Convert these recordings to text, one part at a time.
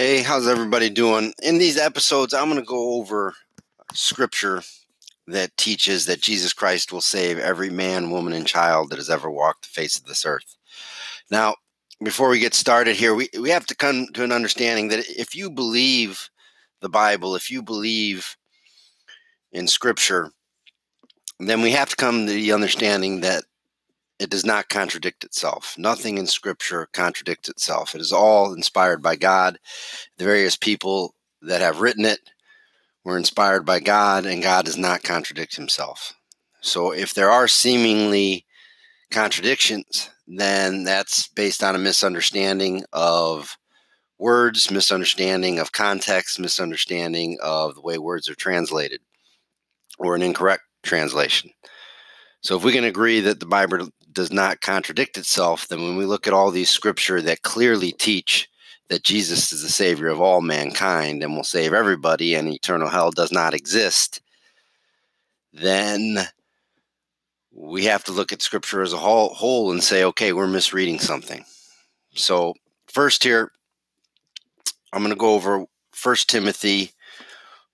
Hey, how's everybody doing? In these episodes, I'm going to go over scripture that teaches that Jesus Christ will save every man, woman, and child that has ever walked the face of this earth. Now, before we get started here, we have to come to an understanding that if you believe the Bible, if you believe in scripture, then we have to come to the understanding that it does not contradict itself. Nothing in Scripture contradicts itself. It is all inspired by God. The various people that have written it were inspired by God, and God does not contradict himself. So if there are seemingly contradictions, then that's based on a misunderstanding of words, misunderstanding of context, misunderstanding of the way words are translated, or an incorrect translation. So if we can agree that the Bible does not contradict itself, then when we look at all these scripture that clearly teach that Jesus is the Savior of all mankind and will save everybody and eternal hell does not exist, then we have to look at scripture as a whole and say, okay, we're misreading something. So first here, I'm going to go over 1 Timothy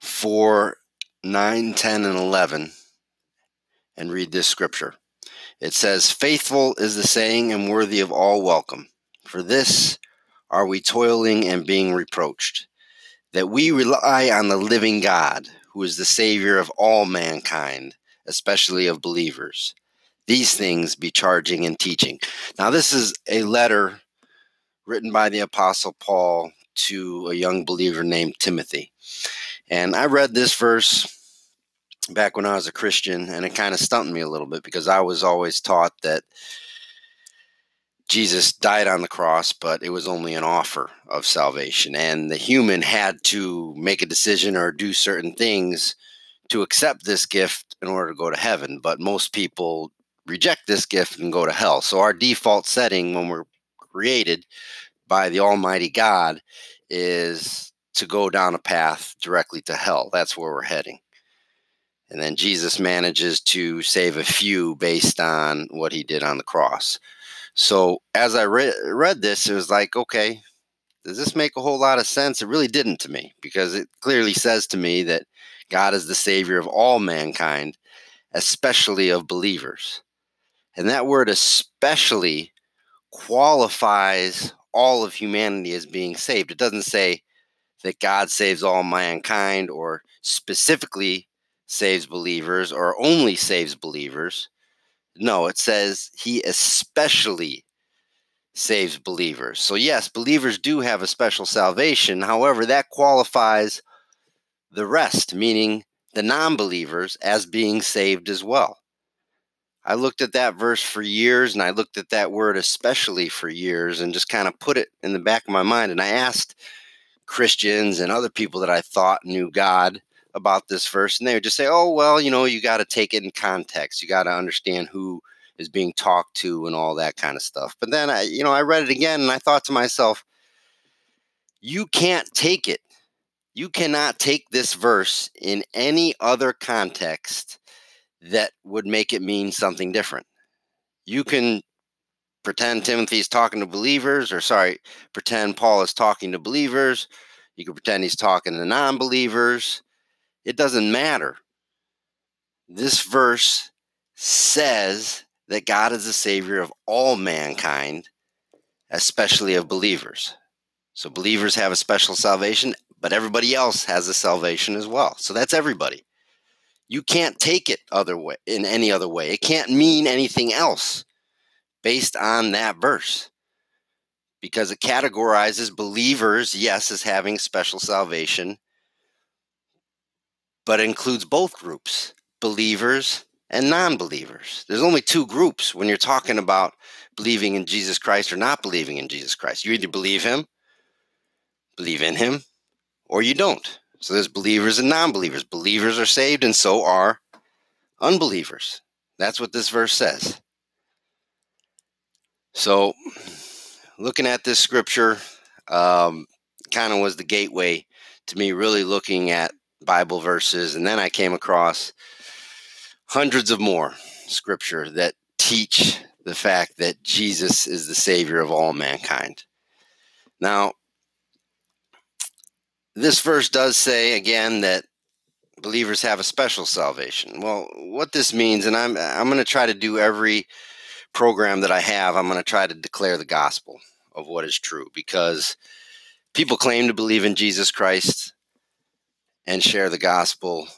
4, 9, 10, and 11. And read this scripture. It says, "Faithful is the saying and worthy of all welcome. For this are we toiling and being reproached, that we rely on the living God, who is the Savior of all mankind, especially of believers. These things be charging and teaching." Now, this is a letter written by the Apostle Paul to a young believer named Timothy. And I read this verse back when I was a Christian, and it kind of stumped me a little bit because I was always taught that Jesus died on the cross, but it was only an offer of salvation, and the human had to make a decision or do certain things to accept this gift in order to go to heaven. But most people reject this gift and go to hell. So our default setting when we're created by the Almighty God is to go down a path directly to hell. That's where we're heading. And then Jesus manages to save a few based on what he did on the cross. So as I read this, it was like, okay, does this make a whole lot of sense? It really didn't to me, because it clearly says to me that God is the Savior of all mankind, especially of believers. And that word especially qualifies all of humanity as being saved. It doesn't say that God saves all mankind or specifically saves believers or only saves believers. No, it says he especially saves believers. So yes, believers do have a special salvation. However, that qualifies the rest, meaning the non-believers, as being saved as well. I looked at that verse for years, and I looked at that word especially for years, and just kind of put it in the back of my mind. And I asked Christians and other people that I thought knew God about this verse, and they would just say, oh, well, you know, you got to take it in context. You got to understand who is being talked to and all that kind of stuff. But then I read it again, and I thought to myself, you can't take it. You cannot take this verse in any other context that would make it mean something different. You can pretend Timothy's talking to believers, pretend Paul is talking to believers. You can pretend he's talking to non-believers. It doesn't matter. This verse says that God is the Savior of all mankind, especially of believers. So believers have a special salvation, but everybody else has a salvation as well. So that's everybody. You can't take it any other way. It can't mean anything else based on that verse, because it categorizes believers, yes, as having special salvation, but it includes both groups, believers and non-believers. There's only two groups when you're talking about believing in Jesus Christ or not believing in Jesus Christ. You either believe in him, or you don't. So there's believers and non-believers. Believers are saved, and so are unbelievers. That's what this verse says. So looking at this scripture kind of was the gateway to me really looking at Bible verses, and then I came across hundreds of more scripture that teach the fact that Jesus is the Savior of all mankind. Now, this verse does say, again, that believers have a special salvation. Well, what this means, and I'm going to try to do every program that I have, I'm going to try to declare the gospel of what is true, because people claim to believe in Jesus Christ and share the gospel,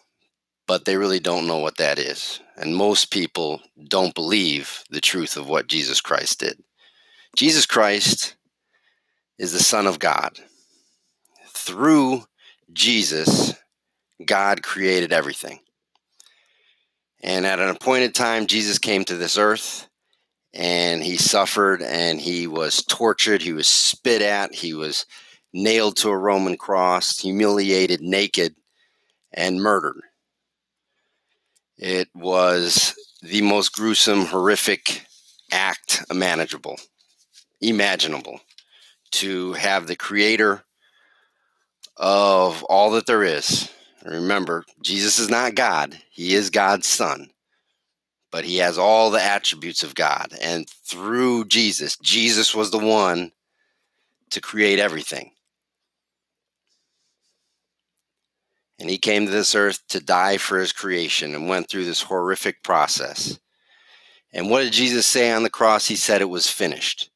but they really don't know what that is. And most people don't believe the truth of what Jesus Christ did. Jesus Christ is the Son of God. Through Jesus, God created everything. And at an appointed time, Jesus came to this earth, and he suffered, and he was tortured, he was spit at, he was nailed to a Roman cross, humiliated, naked, and murdered. It was the most gruesome, horrific act imaginable, to have the creator of all that there is. Remember, Jesus is not God. He is God's son, but he has all the attributes of God. And through Jesus, Jesus was the one to create everything. And he came to this earth to die for his creation and went through this horrific process. And what did Jesus say on the cross? He said it was finished.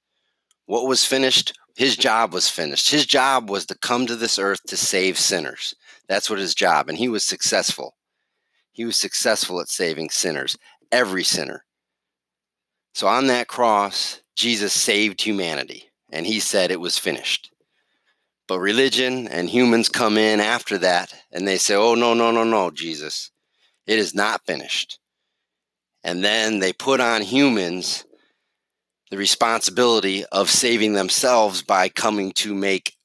What was finished? His job was finished. His job was to come to this earth to save sinners. That's what his job. And he was successful. He was successful at saving sinners, every sinner. So on that cross, Jesus saved humanity. And he said it was finished. But religion and humans come in after that, and they say, oh, no, Jesus, it is not finished. And then they put on humans the responsibility of saving themselves by coming to make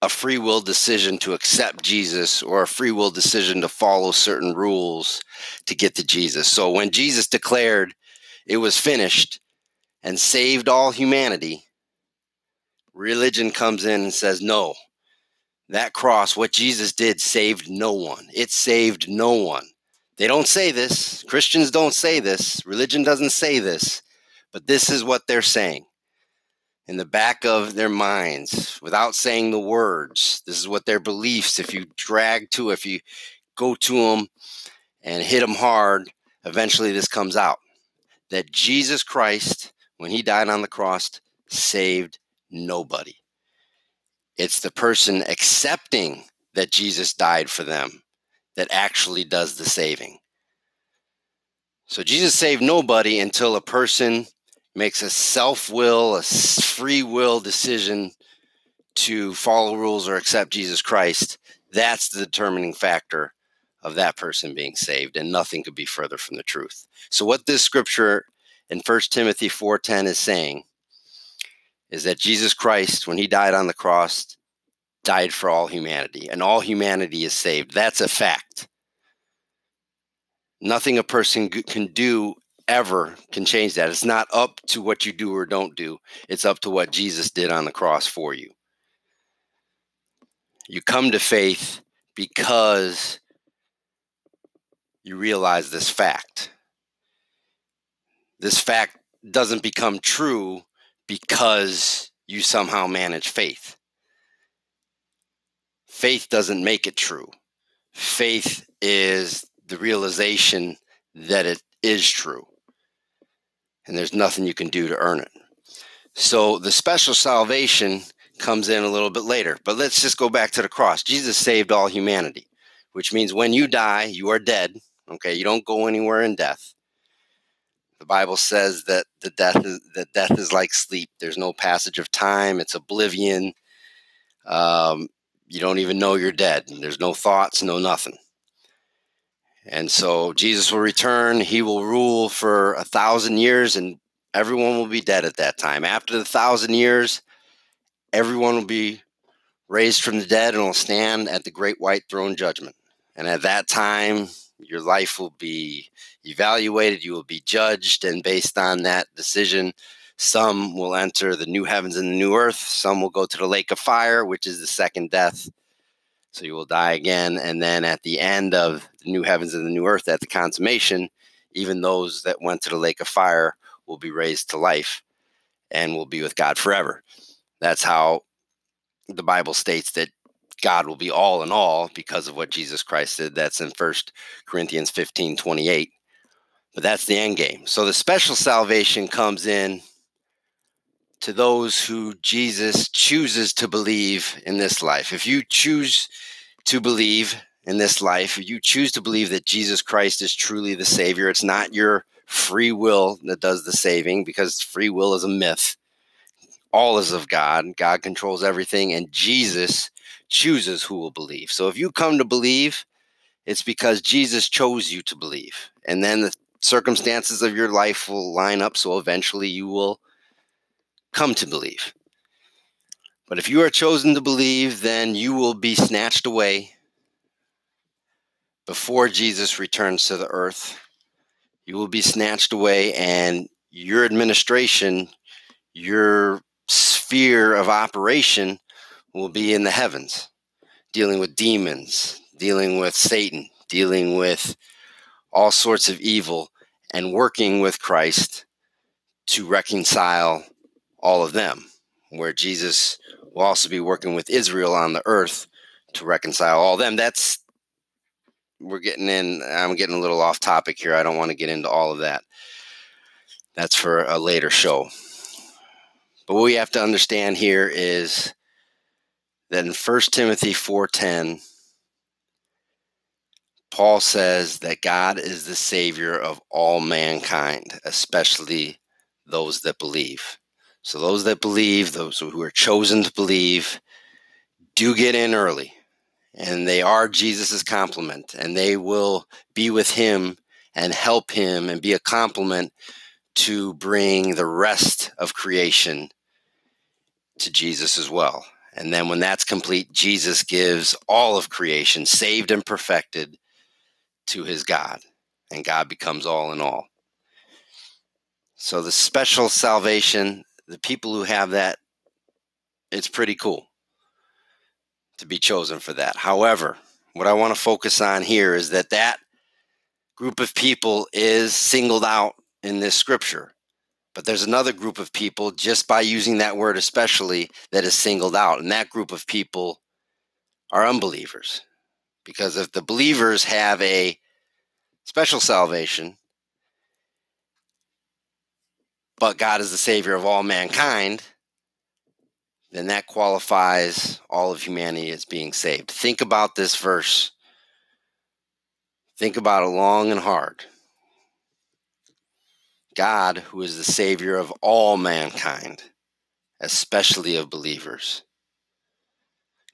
a free will decision to accept Jesus, or a free will decision to follow certain rules to get to Jesus. So when Jesus declared it was finished and saved all humanity, religion comes in and says, no, that cross, what Jesus did, saved no one. It saved no one. They don't say this. Christians don't say this. Religion doesn't say this. But this is what they're saying in the back of their minds without saying the words. This is what their beliefs, if you go to them and hit them hard, eventually this comes out. That Jesus Christ, when he died on the cross, saved nobody. It's the person accepting that Jesus died for them that actually does the saving. So Jesus saved nobody until a person makes a self-will, a free will decision to follow rules or accept Jesus Christ. That's the determining factor of that person being saved, and nothing could be further from the truth. So what this scripture in 1 Timothy 4:10 is saying is that Jesus Christ, when he died on the cross, died for all humanity, and all humanity is saved. That's a fact. Nothing a person can do ever can change that. It's not up to what you do or don't do. It's up to what Jesus did on the cross for you. You come to faith because you realize this fact. This fact doesn't become true because you somehow manage faith. Faith doesn't make it true. Faith is the realization that it is true, and there's nothing you can do to earn it. So the special salvation comes in a little bit later, but let's just go back to the cross. Jesus saved all humanity, which means when you die, you are dead. Okay, you don't go anywhere in death. The Bible says that death is like sleep. There's no passage of time. It's oblivion. You don't even know you're dead. There's no thoughts, no nothing. And so Jesus will return. He will rule for 1,000 years, and everyone will be dead at that time. After the 1,000 years, everyone will be raised from the dead and will stand at the great white throne judgment. And at that time, your life will be evaluated, you will be judged, and based on that decision, some will enter the new heavens and the new earth, some will go to the lake of fire, which is the second death, so you will die again, and then at the end of the new heavens and the new earth, at the consummation, even those that went to the lake of fire will be raised to life and will be with God forever. That's how the Bible states that God will be all in all because of what Jesus Christ did. That's in 1 Corinthians 15:28. But that's the end game. So the special salvation comes in to those who Jesus chooses to believe in this life. If you choose to believe in this life, if you choose to believe that Jesus Christ is truly the Savior, it's not your free will that does the saving, because free will is a myth. All is of God. God controls everything, and Jesus chooses who will believe. So if you come to believe, it's because Jesus chose you to believe. And then the circumstances of your life will line up, so eventually you will come to believe. But if you are chosen to believe, then you will be snatched away before Jesus returns to the earth. You will be snatched away, and your administration, your sphere of operation will be in the heavens, dealing with demons, dealing with Satan, dealing with all sorts of evil, and working with Christ to reconcile all of them, where Jesus will also be working with Israel on the earth to reconcile all of them. I'm getting a little off topic here. I don't want to get into all of that. That's for a later show. But what we have to understand here is that in 1 Timothy 4:10, Paul says that God is the Savior of all mankind, especially those that believe. So those that believe, those who are chosen to believe, do get in early. And they are Jesus's complement. And they will be with him and help him and be a complement to bring the rest of creation to Jesus as well. And then when that's complete, Jesus gives all of creation, saved and perfected, to his God. And God becomes all in all. So the special salvation, the people who have that, it's pretty cool to be chosen for that. However, what I want to focus on here is that that group of people is singled out in this scripture. But there's another group of people, just by using that word especially, that is singled out. And that group of people are unbelievers. Because if the believers have a special salvation, but God is the Savior of all mankind, then that qualifies all of humanity as being saved. Think about this verse. Think about it long and hard. God, who is the Savior of all mankind, especially of believers.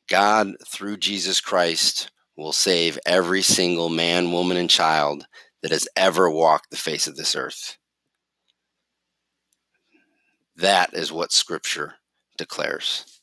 God, through Jesus Christ, will save every single man, woman, and child that has ever walked the face of this earth. That is what Scripture declares.